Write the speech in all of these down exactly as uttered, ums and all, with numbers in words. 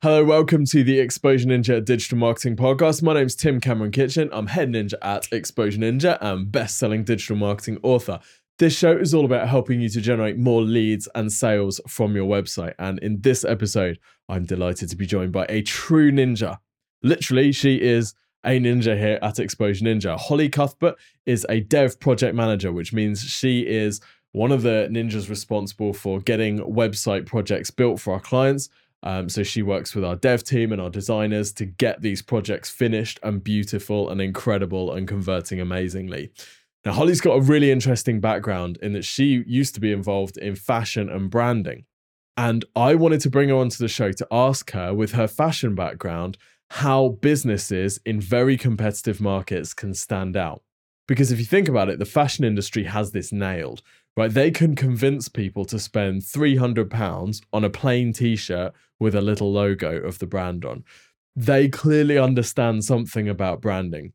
Hello, welcome to the Exposure Ninja Digital Marketing Podcast. My name's Tim Cameron Kitchen. I'm head ninja at Exposure Ninja and best-selling digital marketing author. This show is all about helping you to generate more leads and sales from your website. And in this episode, I'm delighted to be joined by a true ninja. Literally, she is a ninja here at Exposure Ninja. Holly Cuthbert is a dev project manager, which means she is one of the ninjas responsible for getting website projects built for our clients. Um, so she works with our dev team and our designers to get these projects finished and beautiful and incredible and converting amazingly. Now, Holly's got a really interesting background in that she used to be involved in fashion and branding. And I wanted to bring her onto the show to ask her, with her fashion background, how businesses in very competitive markets can stand out. Because if you think about it, the fashion industry has this nailed, right? They can convince people to spend three hundred pounds on a plain t-shirt with a little logo of the brand on. They clearly understand something about branding.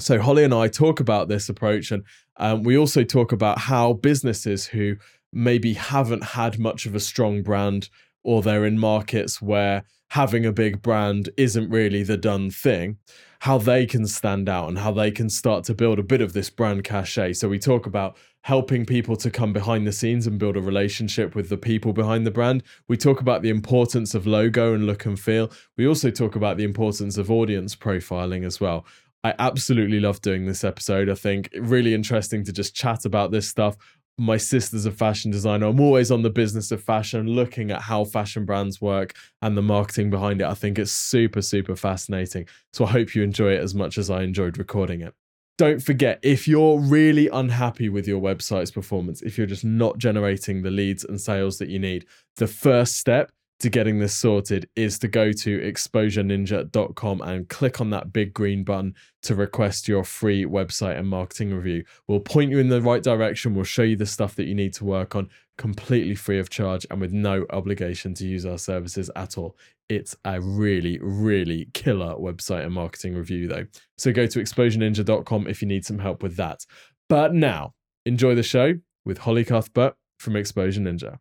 So Holly and I talk about this approach, and um, we also talk about how businesses who maybe haven't had much of a strong brand, or they're in markets where having a big brand isn't really the done thing, how they can stand out and how they can start to build a bit of this brand cachet. So we talk about helping people to come behind the scenes and build a relationship with the people behind the brand. We talk about the importance of logo and look and feel. We also talk about the importance of audience profiling as well. I absolutely love doing this episode. I think really interesting to just chat about this stuff. My sister's a fashion designer. I'm always on the business of fashion, looking at how fashion brands work and the marketing behind it. I think it's super, super fascinating. So I hope you enjoy it as much as I enjoyed recording it. Don't forget, if you're really unhappy with your website's performance, if you're just not generating the leads and sales that you need, the first step to getting this sorted is to go to exposure ninja dot com and click on that big green button to request your free website and marketing review. We'll point you in the right direction. We'll show you the stuff that you need to work on, completely free of charge and with no obligation to use our services at all. It's a really, really killer website and marketing review though. So go to exposure ninja dot com if you need some help with that. But now, enjoy the show with Holly Cuthbert from Exposure Ninja.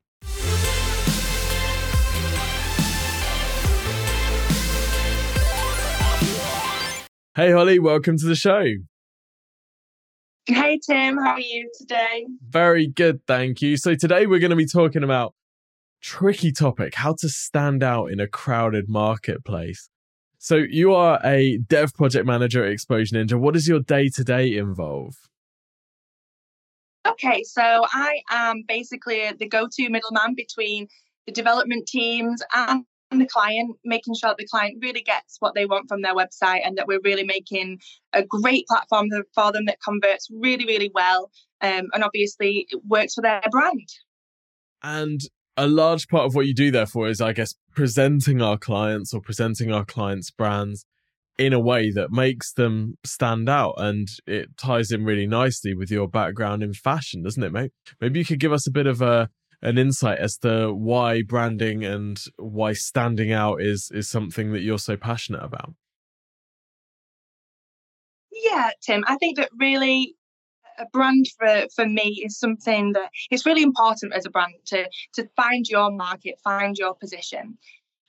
Hey, Holly, welcome to the show. Hey, Tim, how are you today? Very good, thank you. So today we're going to be talking about a tricky topic, how to stand out in a crowded marketplace. So you are a dev project manager at Exposure Ninja. What does your day-to-day involve? Okay, so I am basically the go-to middleman between the development teams and And the client, making sure that the client really gets what they want from their website and that we're really making a great platform for them that converts really, really well um, and obviously it works for their brand. And a large part of what you do, therefore, is, I guess, presenting our clients or presenting our clients' brands in a way that makes them stand out. And it ties in really nicely with your background in fashion, doesn't it, mate? Maybe you could give us a bit of a an insight as to why branding and why standing out is is something that you're so passionate about. Yeah, Tim, I think that really a brand for, for me is something that it's really important as a brand to, to find your market, find your position.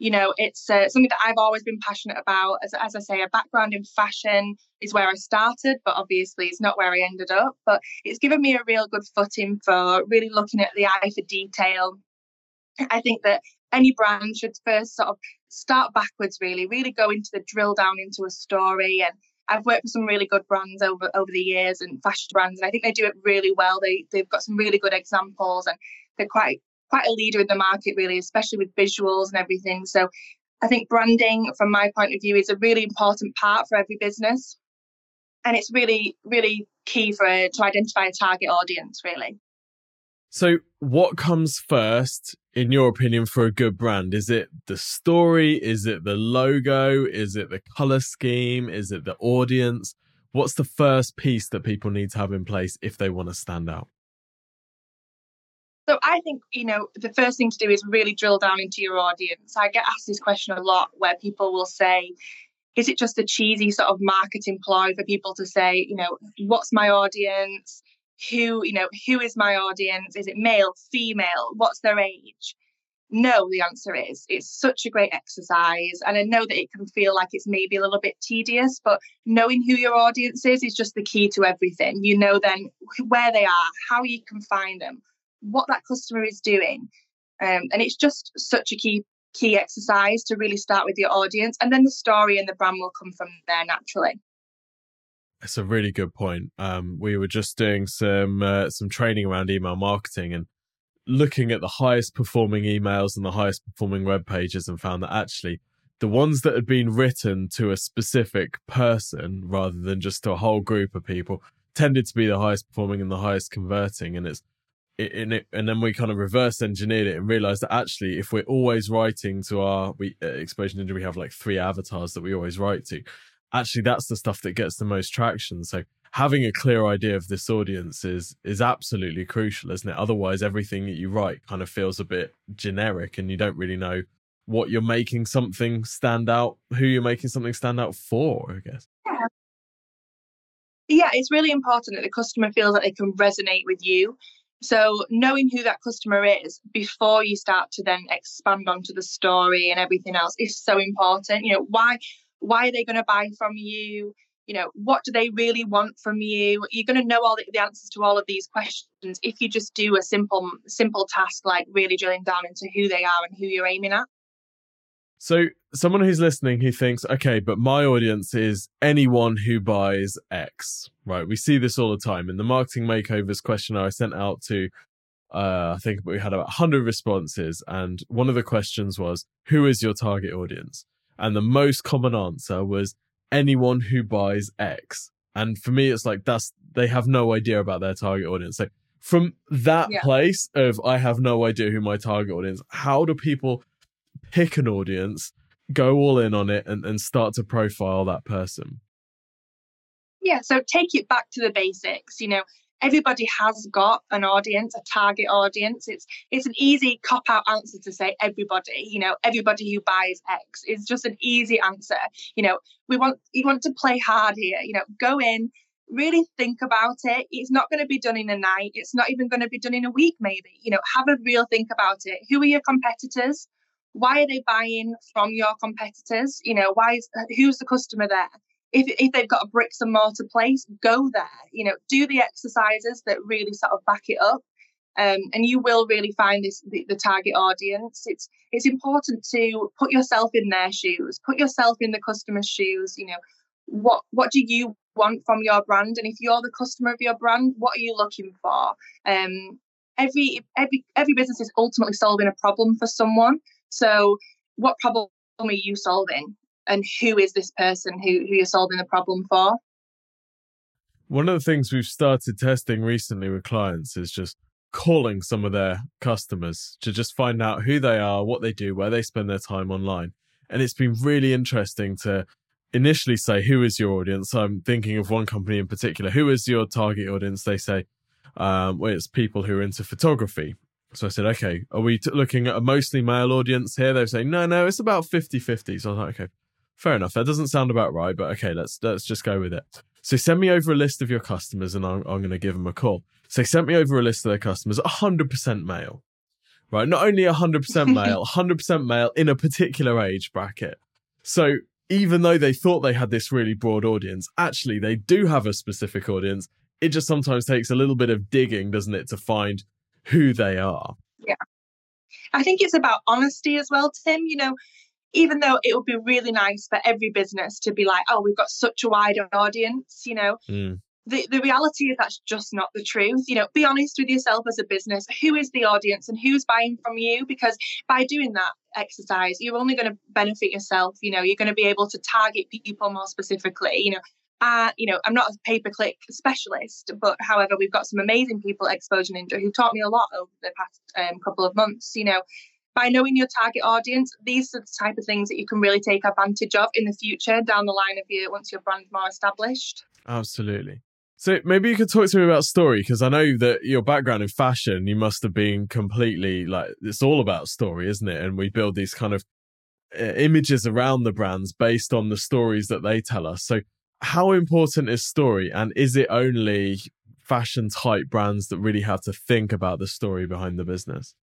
You know, it's uh, something that I've always been passionate about. As, as I say, a background in fashion is where I started, but obviously it's not where I ended up. But it's given me a real good footing for really looking at the eye for detail. I think that any brand should first sort of start backwards, really, really go into the drill down into a story. And I've worked with some really good brands over, over the years and fashion brands, and I think they do it really well. They, they've got some really good examples and they're quite... quite a leader in the market, really, especially with visuals and everything. So I think branding, from my point of view, is a really important part for every business. And it's really, really key for a, to identify a target audience, really. So what comes first, in your opinion, for a good brand? Is it the story? Is it the logo? Is it the color scheme? Is it the audience? What's the first piece that people need to have in place if they want to stand out? So I think, you know, the first thing to do is really drill down into your audience. I get asked this question a lot where people will say, is it just a cheesy sort of marketing ploy for people to say, you know, what's my audience? Who, you know, who is my audience? Is it male, female? What's their age? No, the answer is. It's such a great exercise. And I know that it can feel like it's maybe a little bit tedious, but knowing who your audience is is just the key to everything. You know then where they are, how you can find them, what that customer is doing. Um, and it's just such a key key exercise to really start with your audience. And then the story and the brand will come from there naturally. That's a really good point. Um, we were just doing some uh, some training around email marketing and looking at the highest performing emails and the highest performing web pages, and found that actually the ones that had been written to a specific person rather than just to a whole group of people tended to be the highest performing and the highest converting. And it's it, and, it, and then we kind of reverse engineered it and realized that actually if we're always writing to our we at Exposure Ninja, we have like three avatars that we always write to. Actually, that's the stuff that gets the most traction. So having a clear idea of this audience is is absolutely crucial, isn't it? Otherwise, everything that you write kind of feels a bit generic and you don't really know what you're making something stand out, who you're making something stand out for, I guess. Yeah, yeah it's really important that the customer feels that they can resonate with you. So knowing who that customer is before you start to then expand onto the story and everything else is so important. You know, why, why are they going to buy from you? You know, what do they really want from you? You're going to know all the, the answers to all of these questions if you just do a simple, simple task like really drilling down into who they are and who you're aiming at. So someone who's listening who thinks, okay, but my audience is anyone who buys X, right? We see this all the time. In the marketing makeovers questionnaire I sent out to, uh, I think we had about one hundred responses. And one of the questions was, who is your target audience? And the most common answer was, anyone who buys X. And for me, it's like, that's, they have no idea about their target audience. So from that yeah. place of, I have no idea who my target audience, how do people pick an audience, go all in on it and, and start to profile that person? Yeah. So take it back to the basics. You know, everybody has got an audience, a target audience. It's, it's an easy cop out answer to say everybody, you know, everybody who buys X is just an easy answer. You know, we want, you want to play hard here, you know, go in, really think about it. It's not going to be done in a night. It's not even going to be done in a week, maybe, you know, have a real think about it. Who are your competitors? Why are they buying from your competitors? You know, why is, who's the customer there? If if they've got a bricks and mortar place, go there, you know, do the exercises that really sort of back it up. Um, and you will really find this the, the target audience. It's it's important to put yourself in their shoes, put yourself in the customer's shoes. You know, what what do you want from your brand? And if you're the customer of your brand, what are you looking for? Um, every every every business is ultimately solving a problem for someone. So what problem are you solving? And who is this person who, who you're solving the problem for? One of the things we've started testing recently with clients is just calling some of their customers to just find out who they are, what they do, where they spend their time online. And it's been really interesting to initially say, who is your audience? I'm thinking of one company in particular. Who is your target audience? They say, um, well, it's people who are into photography. So I said, okay, are we t- looking at a mostly male audience here? They were saying, no, no, it's about fifty-fifty. So I was like, okay, fair enough. That doesn't sound about right, but okay, let's let's just go with it. So send me over a list of your customers and I'm, I'm going to give them a call. So they sent me over a list of their customers, one hundred percent male, right? Not only one hundred percent male, one hundred percent male in a particular age bracket. So even though they thought they had this really broad audience, actually they do have a specific audience. It just sometimes takes a little bit of digging, doesn't it, to find who they are. Yeah. I think it's about honesty as well, Tim. You know, even though it would be really nice for every business to be like, oh, we've got such a wide audience, you know, mm. the, the reality is that's just not the truth. You know, be honest with yourself as a business. Who is the audience and who's buying from you? Because by doing that exercise, you're only going to benefit yourself. You know, you're going to be able to target people more specifically. You know, Uh, you know, I'm not a pay-per-click specialist, but however, we've got some amazing people at Exposure Ninja who taught me a lot over the past um, couple of months. You know, by knowing your target audience, these are the type of things that you can really take advantage of in the future down the line of you once your brand's more established. Absolutely. So maybe you could talk to me about story, because I know that your background in fashion, you must have been completely like, it's all about story, isn't it? And we build these kind of uh, images around the brands based on the stories that they tell us. So how important is story, and is it only fashion type brands that really have to think about the story behind the business?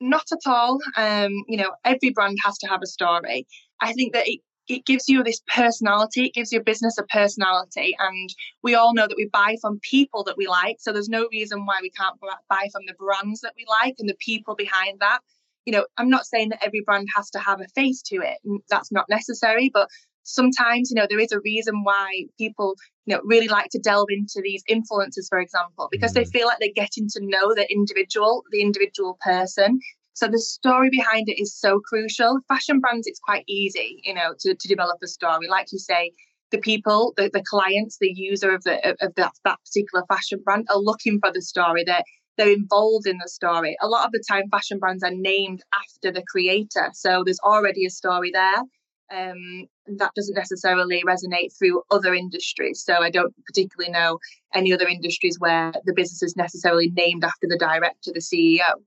Not at all. Um, you know, every brand has to have a story. I think that it, it gives you this personality. It gives your business a personality. And we all know that we buy from people that we like. So there's no reason why we can't buy from the brands that we like and the people behind that. You know, I'm not saying that every brand has to have a face to it. That's not necessary. But sometimes, you know, there is a reason why people, you know, really like to delve into these influencers, for example, because mm-hmm. they feel like they're getting to know the individual, the individual person. So the story behind it is so crucial. Fashion brands, it's quite easy, you know, to, to develop a story. Like you say, the people, the, the clients, the user of the of that, that particular fashion brand are looking for the story. They're, they're involved in the story. A lot of the time, fashion brands are named after the creator. So there's already a story there. Um, that doesn't necessarily resonate through other industries. So I don't particularly know any other industries where the business is necessarily named after the director, the C E O.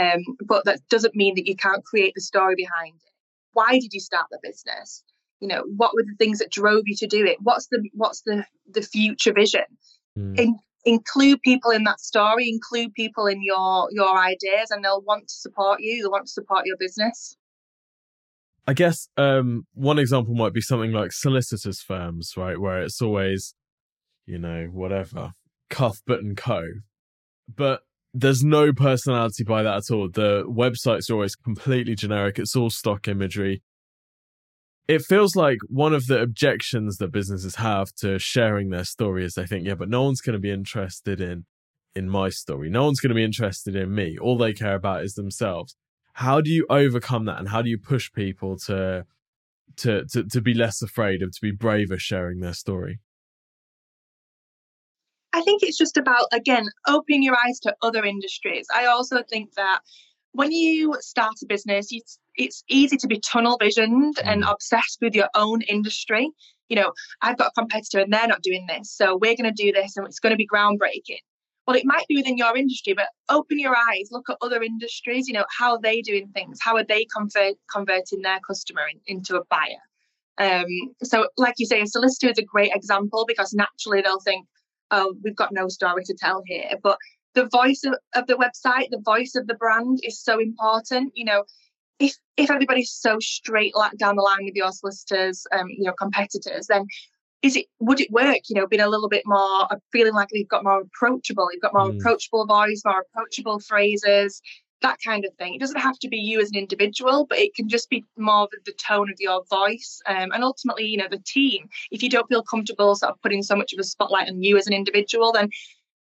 Um, but that doesn't mean that you can't create the story behind it. Why did you start the business? You know, what were the things that drove you to do it? What's the what's the the future vision? Mm. In, include people in that story. Include people in your your ideas, and they'll want to support you. They'll want to support your business. I guess um, one example might be something like solicitors' firms, right, where it's always, you know, whatever, Cuthbert and Co. But there's no personality by that at all. The website's always completely generic. It's all stock imagery. It feels like one of the objections that businesses have to sharing their story is they think, yeah, but no one's going to be interested in, in my story. No one's going to be interested in me. All they care about is themselves. How do you overcome that? And how do you push people to, to, to, to be less afraid of, to be braver sharing their story? I think it's just about, again, opening your eyes to other industries. I also think that when you start a business, it's, it's easy to be tunnel visioned and obsessed with your own industry. You know, I've got a competitor and they're not doing this, so we're going to do this and it's going to be groundbreaking. Well, it might be within your industry, but open your eyes, look at other industries, you know, how are they doing things? How are they convert, converting their customer in, into a buyer? Um, so like you say, a solicitor is a great example because naturally they'll think, oh, we've got no story to tell here. But the voice of, of the website, the voice of the brand is so important. You know, if if everybody's so straight down the line with your solicitors, um, you know, competitors, then is it would it work? You know, being a little bit more, feeling like you've got more approachable, you've got more mm. approachable voice, more approachable phrases, that kind of thing. It doesn't have to be you as an individual, but it can just be more the tone of your voice, um, and ultimately, you know, the team. If you don't feel comfortable sort of putting so much of a spotlight on you as an individual, then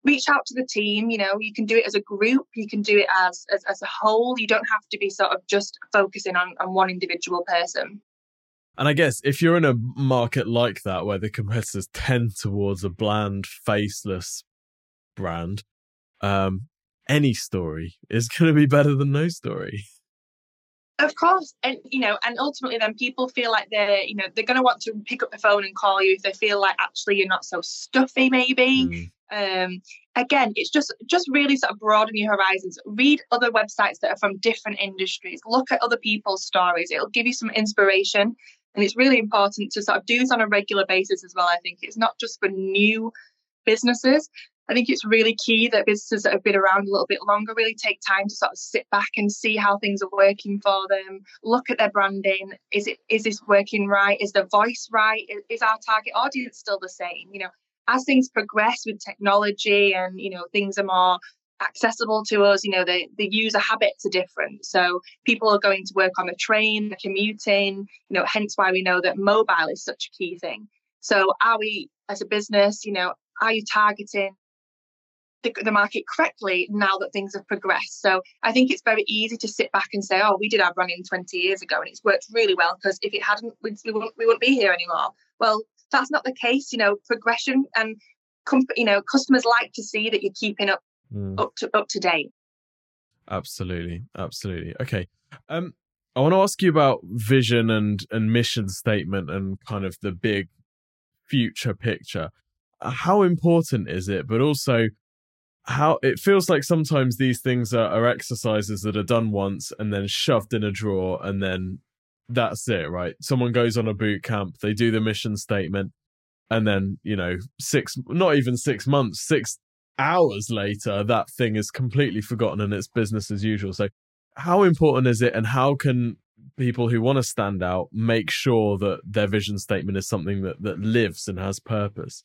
reach out to the team. You know, you can do it as a group, you can do it as as, as a whole. You don't have to be sort of just focusing on, on one individual person. And I guess if you're in a market like that where the competitors tend towards a bland, faceless brand, um, any story is going to be better than no story. Of course. And, you know, and ultimately then people feel like they're, you know, they're going to want to pick up the phone and call you if they feel like actually you're not so stuffy, maybe. Mm. Um, again, it's just, just really sort of broaden your horizons. Read other websites that are from different industries. Look at other people's stories. It'll give you some inspiration. And it's really important to sort of do this on a regular basis as well. I think it's not just for new businesses. I think it's really key that businesses that have been around a little bit longer really take time to sort of sit back and see how things are working for them. Look at their branding. Is it is this working right? Is the voice right? Is, is our target audience still the same? You know, as things progress with technology and, you know, things are more accessible to us, you know, the, the user habits are different. So people are going to work on the train, the commuting, you know, hence why we know that mobile is such a key thing. So are we, as a business, you know, are you targeting The, the market correctly now that things have progressed? So I think it's very easy to sit back and say, oh, we did our branding twenty years ago and it's worked really well because if it hadn't, we, we, wouldn't, we wouldn't be here anymore. Well, that's not the case. You know, progression and, com- you know, customers like to see that you're keeping up, mm. up, to, up to date. Absolutely. Absolutely. Okay. Um, I want to ask you about vision and, and mission statement and kind of the big future picture. How important is it? But also, how it feels like sometimes these things are, are exercises that are done once and then shoved in a drawer and then that's it, right? Someone goes on a boot camp, they do the mission statement, and then, you know, six, not even six months, six hours later, that thing is completely forgotten and it's business as usual. So how important is it, and how can people who want to stand out make sure that their vision statement is something that, that lives and has purpose?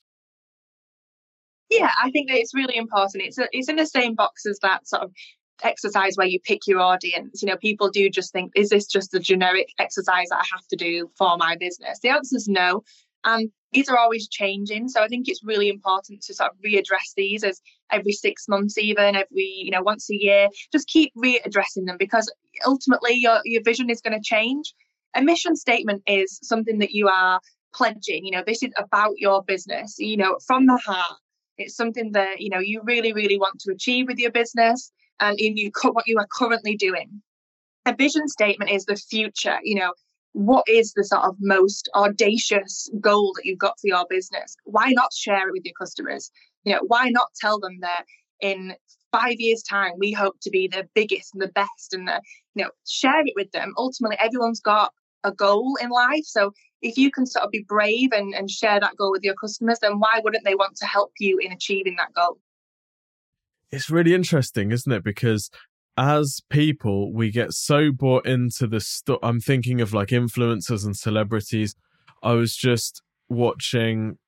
Yeah, I think that it's really important. It's a, it's in the same box as that sort of exercise where you pick your audience. You know, people do just think, is this just a generic exercise that I have to do for my business? The answer is no. And these are always changing. So I think it's really important to sort of readdress these as every six months, even every, you know, once a year, just keep readdressing them, because ultimately your, your vision is going to change. A mission statement is something that you are pledging. You know, this is about your business, you know, from the heart. It's something that, you know, you really, really want to achieve with your business and in you what you are currently doing. A vision statement is the future. You know, what is the sort of most audacious goal that you've got for your business? Why not share it with your customers? You know, why not tell them that in five years' time, we hope to be the biggest and the best, and the, you know, share it with them. Ultimately, everyone's got a goal in life. So if you can sort of be brave and, and share that goal with your customers, then why wouldn't they want to help you in achieving that goal? It's really interesting, isn't it? Because as people, we get so bought into the stuff. I'm thinking of like influencers and celebrities. I was just watching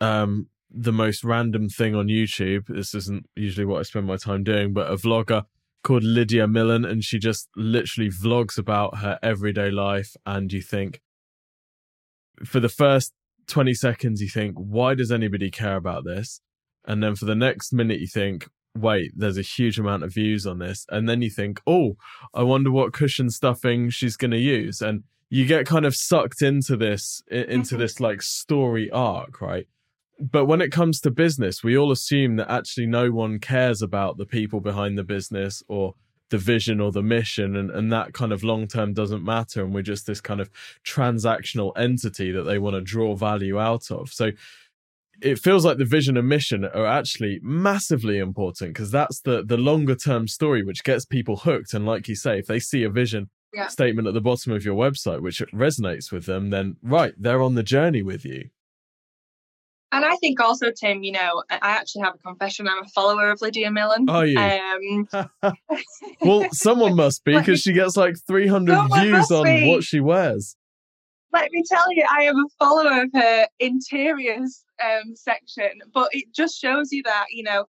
um, the most random thing on YouTube. This isn't usually what I spend my time doing, but a vlogger called Lydia Millen, and she just literally vlogs about her everyday life. And you think, for the first twenty seconds, you think, why does anybody care about this? And then for the next minute, you think, wait, there's a huge amount of views on this. And then you think, oh, I wonder what cushion stuffing she's going to use. And you get kind of sucked into this, into this like story arc, right? But when it comes to business, we all assume that actually no one cares about the people behind the business or the vision or the mission, and, and that kind of long term doesn't matter. And we're just this kind of transactional entity that they want to draw value out of. So it feels like the vision and mission are actually massively important, because that's the, the longer term story, which gets people hooked. And like you say, if they see a vision yeah. statement at the bottom of your website, which resonates with them, then right, they're on the journey with you. And I think also, Tim, you know, I actually have a confession. I'm a follower of Lydia Millen. Are you? Um, well, someone must be, because she gets like three hundred views on be. what she wears. Let me tell you, I am a follower of her interiors um, section, but it just shows you that, you know,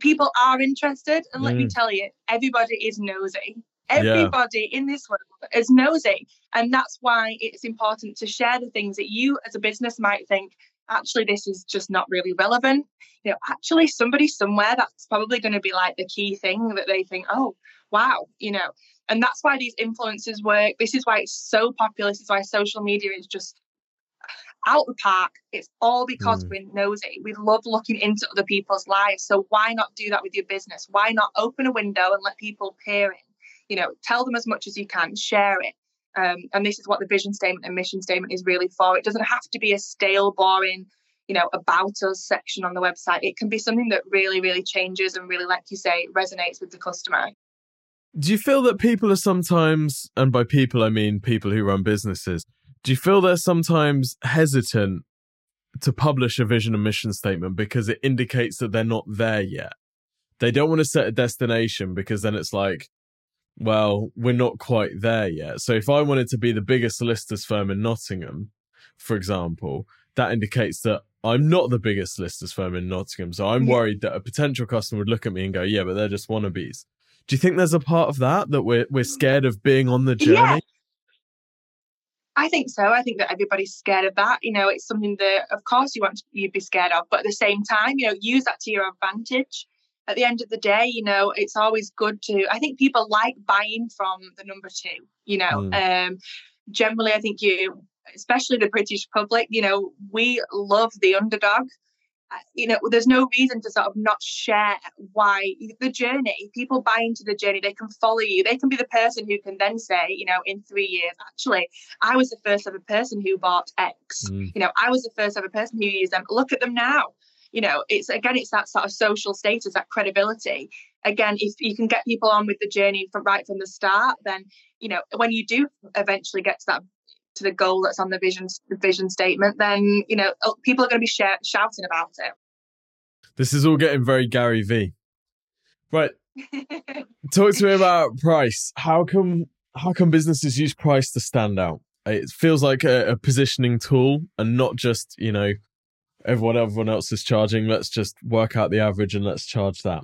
people are interested. And let mm. me tell you, everybody is nosy. Everybody yeah. in this world is nosy. And that's why it's important to share the things that you as a business might think, actually, this is just not really relevant. You know, actually, somebody somewhere, that's probably going to be like the key thing that they think, oh, wow, you know. And that's why these influencers work. This is why it's so popular. This is why social media is just out the park. It's all because mm. we're nosy. We love looking into other people's lives. So why not do that with your business? Why not open a window and let people peer in? You know, tell them as much as you can, share it. Um, and this is what the vision statement and mission statement is really for. It doesn't have to be a stale, boring, you know, about us section on the website. It can be something that really, really changes and really, like you say, resonates with the customer. Do you feel that people are sometimes, and by people I mean people who run businesses, do you feel they're sometimes hesitant to publish a vision and mission statement because it indicates that they're not there yet? They don't want to set a destination, because then it's like, well, we're not quite there yet. So if I wanted to be the biggest solicitors firm in Nottingham, for example, that indicates that I'm not the biggest solicitors firm in Nottingham. So I'm worried that a potential customer would look at me and go, yeah, but they're just wannabes. Do you think there's a part of that, that we're we're scared of being on the journey? Yeah. I think so. I think that everybody's scared of that. You know, it's something that, of course, you want to, you'd be scared of. But at the same time, you know, use that to your advantage. At the end of the day, you know, it's always good to, I think people like buying from the number two, you know, mm. um, generally, I think you, especially the British public, you know, we love the underdog. Uh, you know, there's no reason to sort of not share why the journey, people buy into the journey, they can follow you. They can be the person who can then say, you know, in three years, actually, I was the first ever person who bought X. Mm. You know, I was the first ever person who used them. Look at them now. You know, it's again, it's that sort of social status, that credibility. Again, if you can get people on with the journey from right from the start, then, you know, when you do eventually get to that, to the goal that's on the vision, the vision statement, then, you know, people are going to be sh- shouting about it. This is all getting very Gary V. Right. Talk to me about price. How come how come businesses use price to stand out? It feels like a, a positioning tool and not just, you know, everyone everyone else is charging. Let's just work out the average and let's charge that.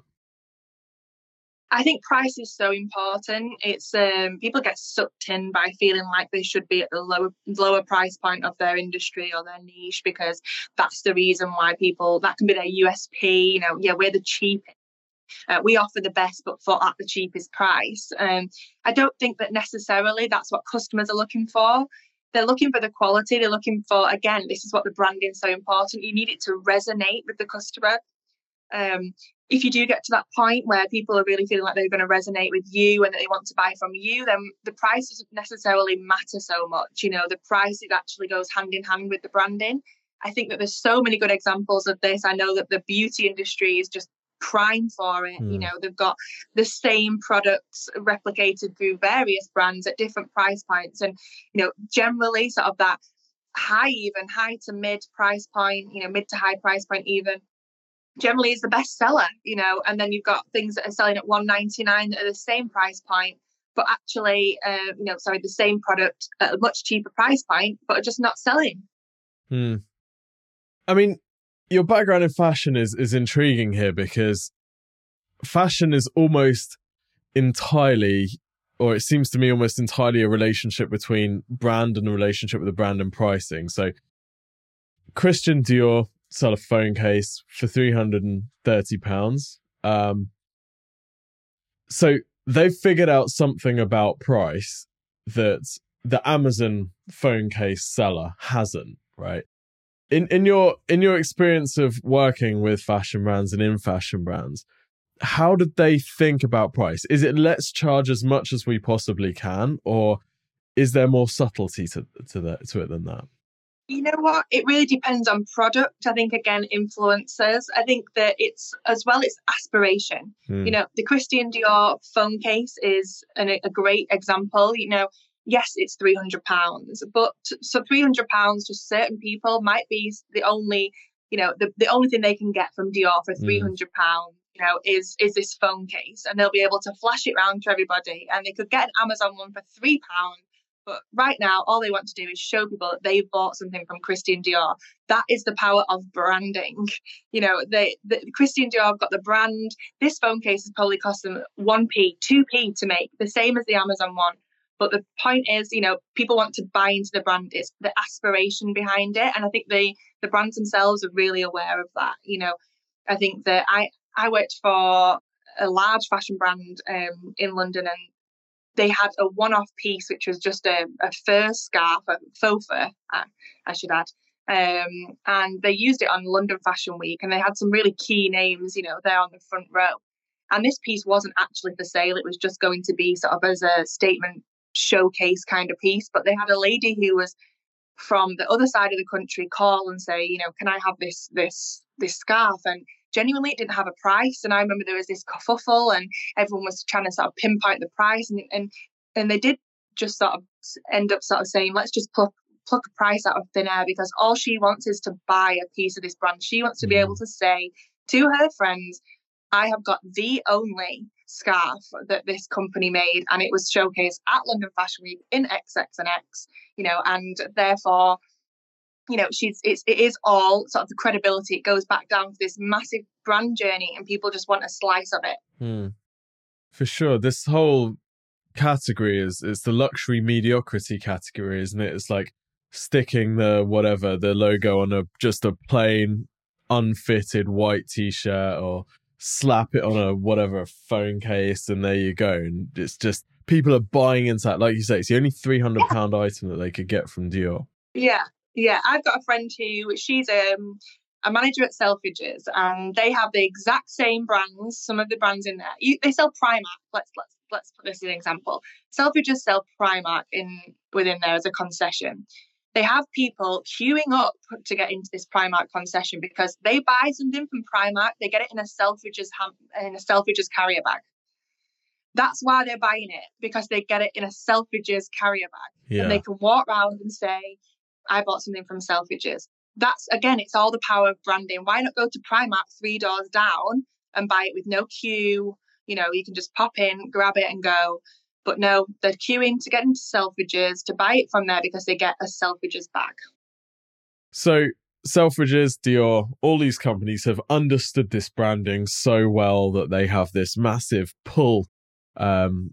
I think price is so important. It's um, people get sucked in by feeling like they should be at the lower lower price point of their industry or their niche, because that's the reason why people, that can be their U S P. You know, yeah, we're the cheapest. Uh, we offer the best, but for at the cheapest price. Um, I don't think that necessarily that's what customers are looking for. They're looking for the quality. They're looking for, again, this is what the branding is so important. You need it to resonate with the customer. Um, if you do get to that point where people are really feeling like they're going to resonate with you and that they want to buy from you, then the price doesn't necessarily matter so much. You know, the price, it actually goes hand in hand with the branding. I think that there's so many good examples of this. I know that the beauty industry is just crying for it. Mm. You know, they've got the same products replicated through various brands at different price points, and you know, generally sort of that high, even high to mid price point, you know, mid to high price point even, generally is the best seller, you know. And then you've got things that are selling at one ninety-nine that are the same price point, but actually, uh, you know, sorry, the same product at a much cheaper price point, but are just not selling. Hmm. I mean, your background in fashion is is intriguing here, because fashion is almost entirely, or it seems to me almost entirely, a relationship between brand and a relationship with the brand and pricing. So Christian Dior sell a phone case for three hundred thirty pounds. Um, so they've figured out something about price that the Amazon phone case seller hasn't, right? In in your in your experience of working with fashion brands and in fashion brands, how did they think about price? Is it let's charge as much as we possibly can, or is there more subtlety to to that to it than that? You know what? It really depends on product. I think, again, influencers. I think that it's, as well, it's aspiration. Mm. You know, the Christian Dior phone case is an, a great example. You know, yes, it's three hundred pounds, but so three hundred pounds to certain people might be the only, you know, the, the only thing they can get from Dior for three hundred pounds, mm. you know, is is this phone case. And they'll be able to flash it round to everybody. And they could get an Amazon one for three pounds. But right now, all they want to do is show people that they've bought something from Christian Dior. That is the power of branding. You know, they, the, Christian Dior have got the brand. This phone case has probably cost them one p, two p to make, the same as the Amazon one. But the point is, you know, people want to buy into the brand. It's the aspiration behind it. And I think the, the brands themselves are really aware of that. You know, I think that I, I worked for a large fashion brand um, in London, and they had a one-off piece, which was just a, a fur scarf, a faux fur, I, I should add. Um, and they used it on London Fashion Week, and they had some really key names, you know, there on the front row. And this piece wasn't actually for sale. It was just going to be sort of as a statement showcase kind of piece. But they had a lady who was from the other side of the country call and say, you know, can I have this, this, this scarf? And genuinely, it didn't have a price. And I remember there was this kerfuffle and everyone was trying to sort of pinpoint the price. And and, and they did just sort of end up sort of saying, let's just pluck, pluck a price out of thin air, because all she wants is to buy a piece of this brand. She wants to be able to say to her friends, I have got the only scarf that this company made, and it was showcased at London Fashion Week in X X and X, you know, and therefore, you know, she's it's it is all sort of the credibility. It goes back down to this massive brand journey, and people just want a slice of it. Mm. For sure, this whole category is it's the luxury mediocrity category, isn't it? It's like sticking the whatever the logo on a just a plain unfitted white t-shirt, or slap it on a whatever a phone case, and there you go. And it's just people are buying into that. Like you say, it's the only three hundred pound yeah. item that they could get from Dior. Yeah. Yeah, I've got a friend who, she's um, a manager at Selfridges, and they have the exact same brands, some of the brands in there. You, they sell Primark. Let's let's let's put this as an example. Selfridges sell Primark in within there as a concession. They have people queuing up to get into this Primark concession because they buy something from Primark, they get it in a Selfridges in a Selfridges carrier bag. That's why they're buying it, because they get it in a Selfridges carrier bag, yeah. and they can walk around and say, I bought something from Selfridges. That's, again, it's all the power of branding. Why not go to Primark three doors down and buy it with no queue, you know, you can just pop in, grab it and go. But no, they're queuing to get into Selfridges to buy it from there because they get a Selfridges bag. So Selfridges, Dior, all these companies have understood this branding so well that they have this massive pull. Um,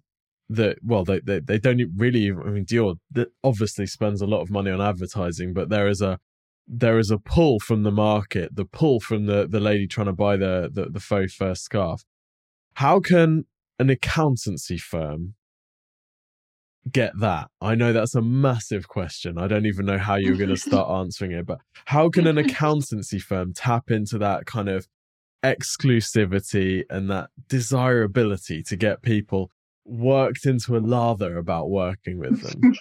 that well, they, they they don't really. I mean, Dior obviously spends a lot of money on advertising, but there is a there is a pull from the market, the pull from the the lady trying to buy the the, the faux fur scarf. How can an accountancy firm get that? I know that's a massive question. I don't even know how you're going to start answering it, but how can an accountancy firm tap into that kind of exclusivity and that desirability to get people worked into a lather about working with them?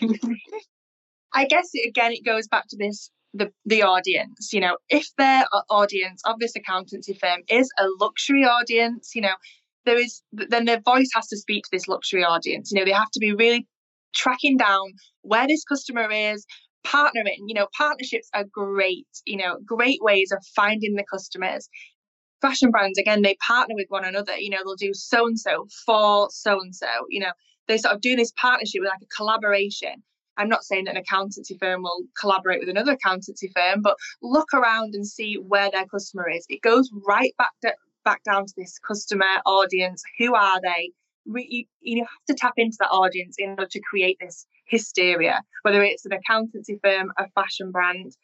I guess, it, again, it goes back to this, the the audience. You know, if their audience of this accountancy firm is a luxury audience, you know, there is, then their voice has to speak to this luxury audience. You know, they have to be really tracking down where this customer is, partnering. You know, partnerships are great, you know, great ways of finding the customers. Fashion brands, again, they partner with one another. You know, they'll do so-and-so for so-and-so. You know, they sort of do this partnership with like a collaboration. I'm not saying that an accountancy firm will collaborate with another accountancy firm, but look around and see where their customer is. It goes right back to, back down to this customer audience. Who are they? You, you have to tap into that audience in order to create this hysteria, whether it's an accountancy firm, a fashion brand.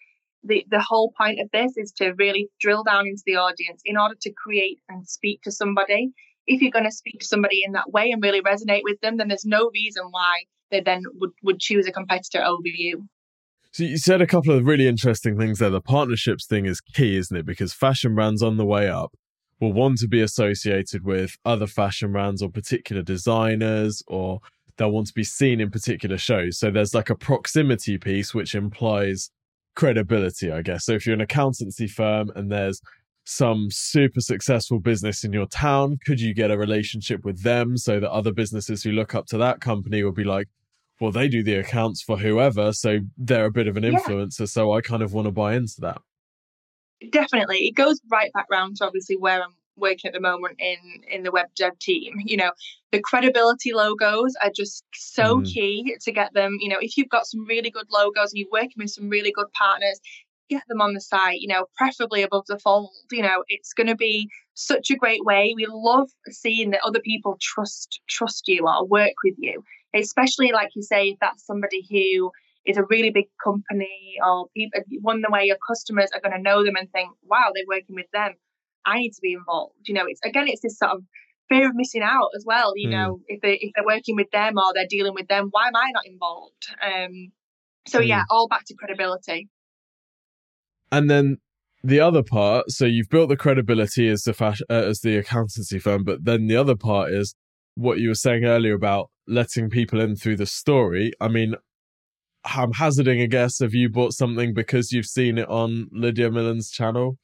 The, the whole point of this is to really drill down into the audience in order to create and speak to somebody. If you're going to speak to somebody in that way and really resonate with them, then there's no reason why they then would, would choose a competitor over you. So you said a couple of really interesting things there. The partnerships thing is key, isn't it? Because fashion brands on the way up will want to be associated with other fashion brands or particular designers, or they'll want to be seen in particular shows. So there's like a proximity piece which implies credibility, I guess. So if you're an accountancy firm and there's some super successful business in your town, could you get a relationship with them so that other businesses who look up to that company will be like, well, they do the accounts for whoever, so they're a bit of an influencer, yeah. So I kind of want to buy into that. Definitely. It goes right back round to obviously where I'm working at the moment in, in the web dev team. You know, the credibility logos are just so mm. key to get them. You know, if you've got some really good logos and you're working with some really good partners, get them on the site, you know, preferably above the fold. You know, it's going to be such a great way. We love seeing that other people trust, trust you or work with you, especially like you say, if that's somebody who is a really big company or people, one the way your customers are going to know them and think, wow, they're working with them. I need to be involved. You know, it's again, it's this sort of fear of missing out as well. You mm. know, if, they, if they're working with them or they're dealing with them, why am I not involved? Um, so mm. yeah, all back to credibility. And then the other part, so you've built the credibility as the fashion, uh, as the accountancy firm, but then the other part is what you were saying earlier about letting people in through the story. I mean, I'm hazarding a guess. Have you bought something because you've seen it on Lydia Millen's channel?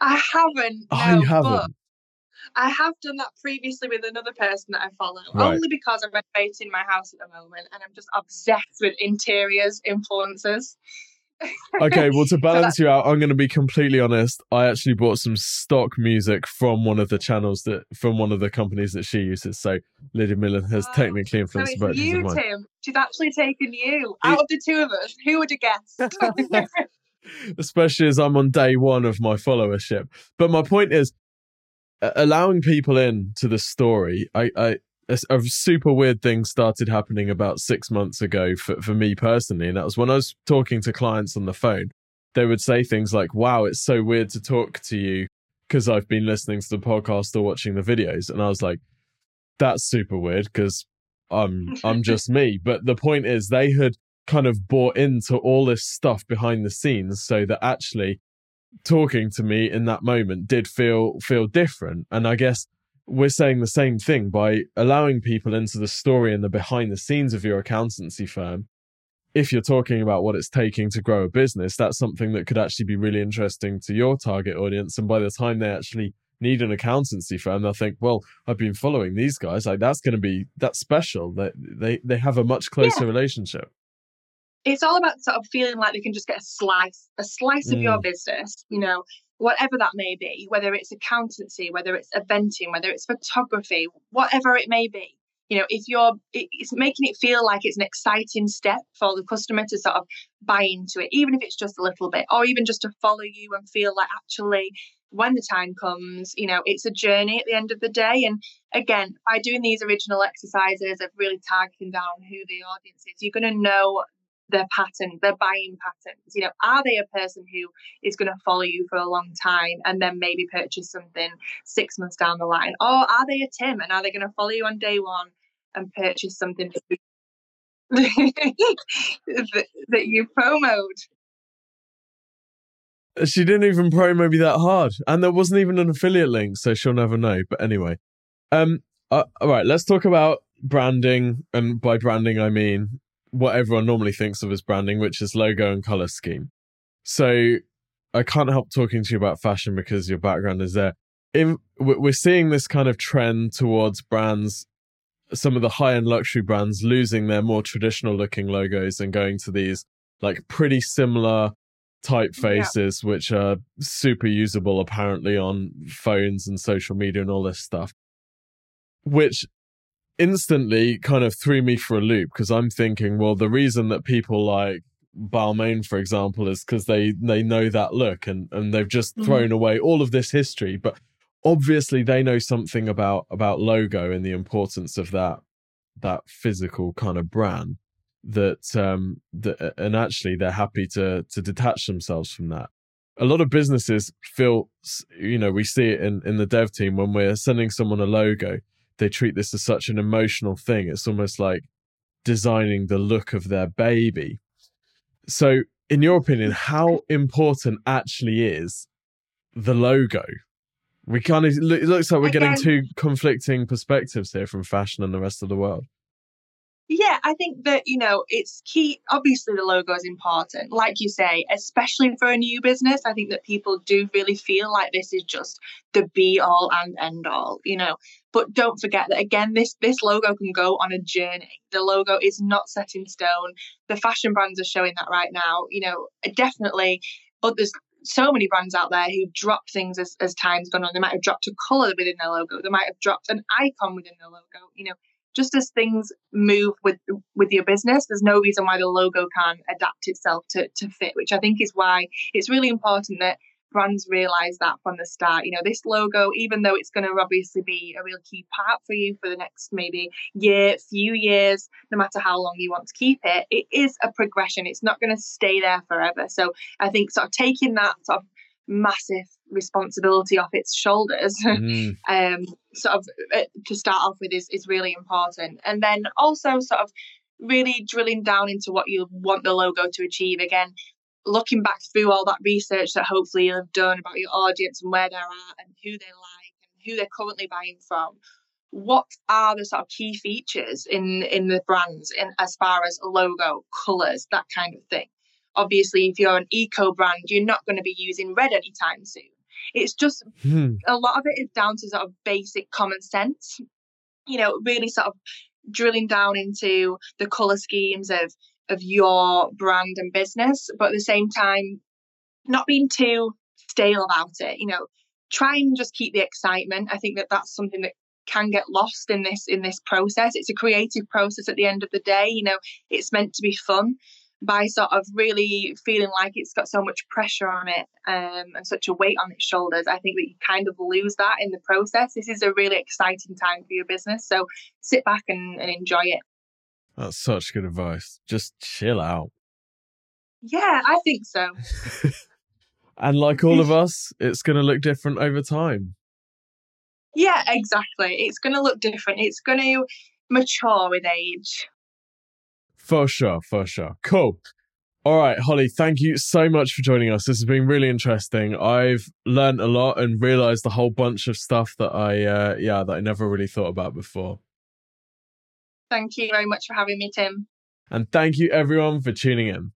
I haven't. No, I haven't. I have done that previously with another person that I follow, right. Only because I'm renovating my house at the moment and I'm just obsessed with interiors influencers. Okay, well, to balance you out, I'm going to be completely honest. I actually bought some stock music from one of the channels that from one of the companies that she uses. So Lydia Millen has oh, technically influenced so it's you, Tim. Mine. She's actually taken you it, out of the two of us. Who would have guessed? Especially as I'm on day one of my followership. But my point is, allowing people in to the story. I, I a, a super weird thing started happening about six months ago for, for me personally, and that was when I was talking to clients on the phone. They would say things like, wow, it's so weird to talk to you because I've been listening to the podcast or watching the videos. And I was like, that's super weird because I'm I'm just me. But the point is, they had kind of bought into all this stuff behind the scenes so that actually talking to me in that moment did feel feel different. And I guess we're saying the same thing by allowing people into the story and the behind the scenes of your accountancy firm. If you're talking about what it's taking to grow a business, that's something that could actually be really interesting to your target audience. And by the time they actually need an accountancy firm, they'll think, well, I've been following these guys, like that's going to be that's special. They they, they have a much closer yeah. relationship. it's all about sort of feeling like they can just get a slice, a slice mm. of your business, you know, whatever that may be, whether it's accountancy, whether it's eventing, whether it's photography, whatever it may be. You know, if you're, it's making it feel like it's an exciting step for the customer to sort of buy into it, even if it's just a little bit, or even just to follow you and feel like actually when the time comes, you know, it's a journey at the end of the day. And again, by doing these original exercises of really targeting down who the audience is, you're going to know their pattern, their buying patterns. You know, are they a person who is going to follow you for a long time and then maybe purchase something six months down the line? Or are they a Tim and are they going to follow you on day one and purchase something that you promoted? She didn't even promo me that hard. And there wasn't even an affiliate link, so she'll never know. But anyway, um, uh, all right, let's talk about branding. And by branding, I mean what everyone normally thinks of as branding, which is logo and color scheme. So I can't help talking to you about fashion because your background is there. In, we're seeing this kind of trend towards brands, some of the high-end luxury brands losing their more traditional looking logos and going to these like pretty similar typefaces, yeah. which are super usable apparently on phones and social media and all this stuff, which instantly kind of threw me for a loop because I'm thinking, well, the reason that people like Balmain, for example, is because they, they know that look and, and they've just mm-hmm. thrown away all of this history. But obviously, they know something about, about logo and the importance of that that physical kind of brand. That um, that and actually, they're happy to to detach themselves from that. A lot of businesses feel, you know, we see it in, in the dev team when we're sending someone a logo. They treat this as such an emotional thing. It's almost like designing the look of their baby. So, in your opinion, how important actually is the logo? We kind of, it looks like we're Again, getting two conflicting perspectives here from fashion and the rest of the world. Yeah, I think that, you know, it's key. Obviously, the logo is important. Like you say, especially for a new business, I think that people do really feel like this is just the be all and end all, you know. But don't forget that, again, this, this logo can go on a journey. The logo is not set in stone. The fashion brands are showing that right now. You know, definitely others. So many brands out there who drop things as, as time's gone on. They might have dropped a colour within their logo. They might have dropped an icon within their logo. You know, just as things move with with your business, there's no reason why the logo can't adapt itself to, to fit, which I think is why it's really important that brands realise that from the start. You know, this logo, even though it's going to obviously be a real key part for you for the next maybe year, few years, no matter how long you want to keep it, it is a progression. It's not going to stay there forever. So I think sort of taking that sort of massive responsibility off its shoulders mm. um, sort of uh, to start off with is, is really important. And then also sort of really drilling down into what you want the logo to achieve. Again, looking back through all that research that hopefully you'll have done about your audience and where they're at and who they like and who they're currently buying from, what are the sort of key features in, in the brands in as far as logo, colours, that kind of thing? Obviously, if you're an eco brand, you're not going to be using red anytime soon. It's just hmm. a lot of it is down to sort of basic common sense, you know, really sort of drilling down into the colour schemes of of your brand and business, but at the same time, not being too stale about it. You know, try and just keep the excitement. I think that that's something that can get lost in this in this process. It's a creative process at the end of the day. You know, it's meant to be fun. By sort of really feeling like it's got so much pressure on it um, and such a weight on its shoulders, I think that you kind of lose that in the process. This is a really exciting time for your business, so sit back and, and enjoy it. That's such good advice. Just chill out. Yeah, I think so. And like all of us, it's going to look different over time. Yeah, exactly. It's going to look different. It's going to mature with age. For sure, for sure. Cool. All right, Holly, thank you so much for joining us. This has been really interesting. I've learned a lot and realised a whole bunch of stuff that I, uh, yeah, that I never really thought about before. Thank you very much for having me, Tim. And thank you everyone for tuning in.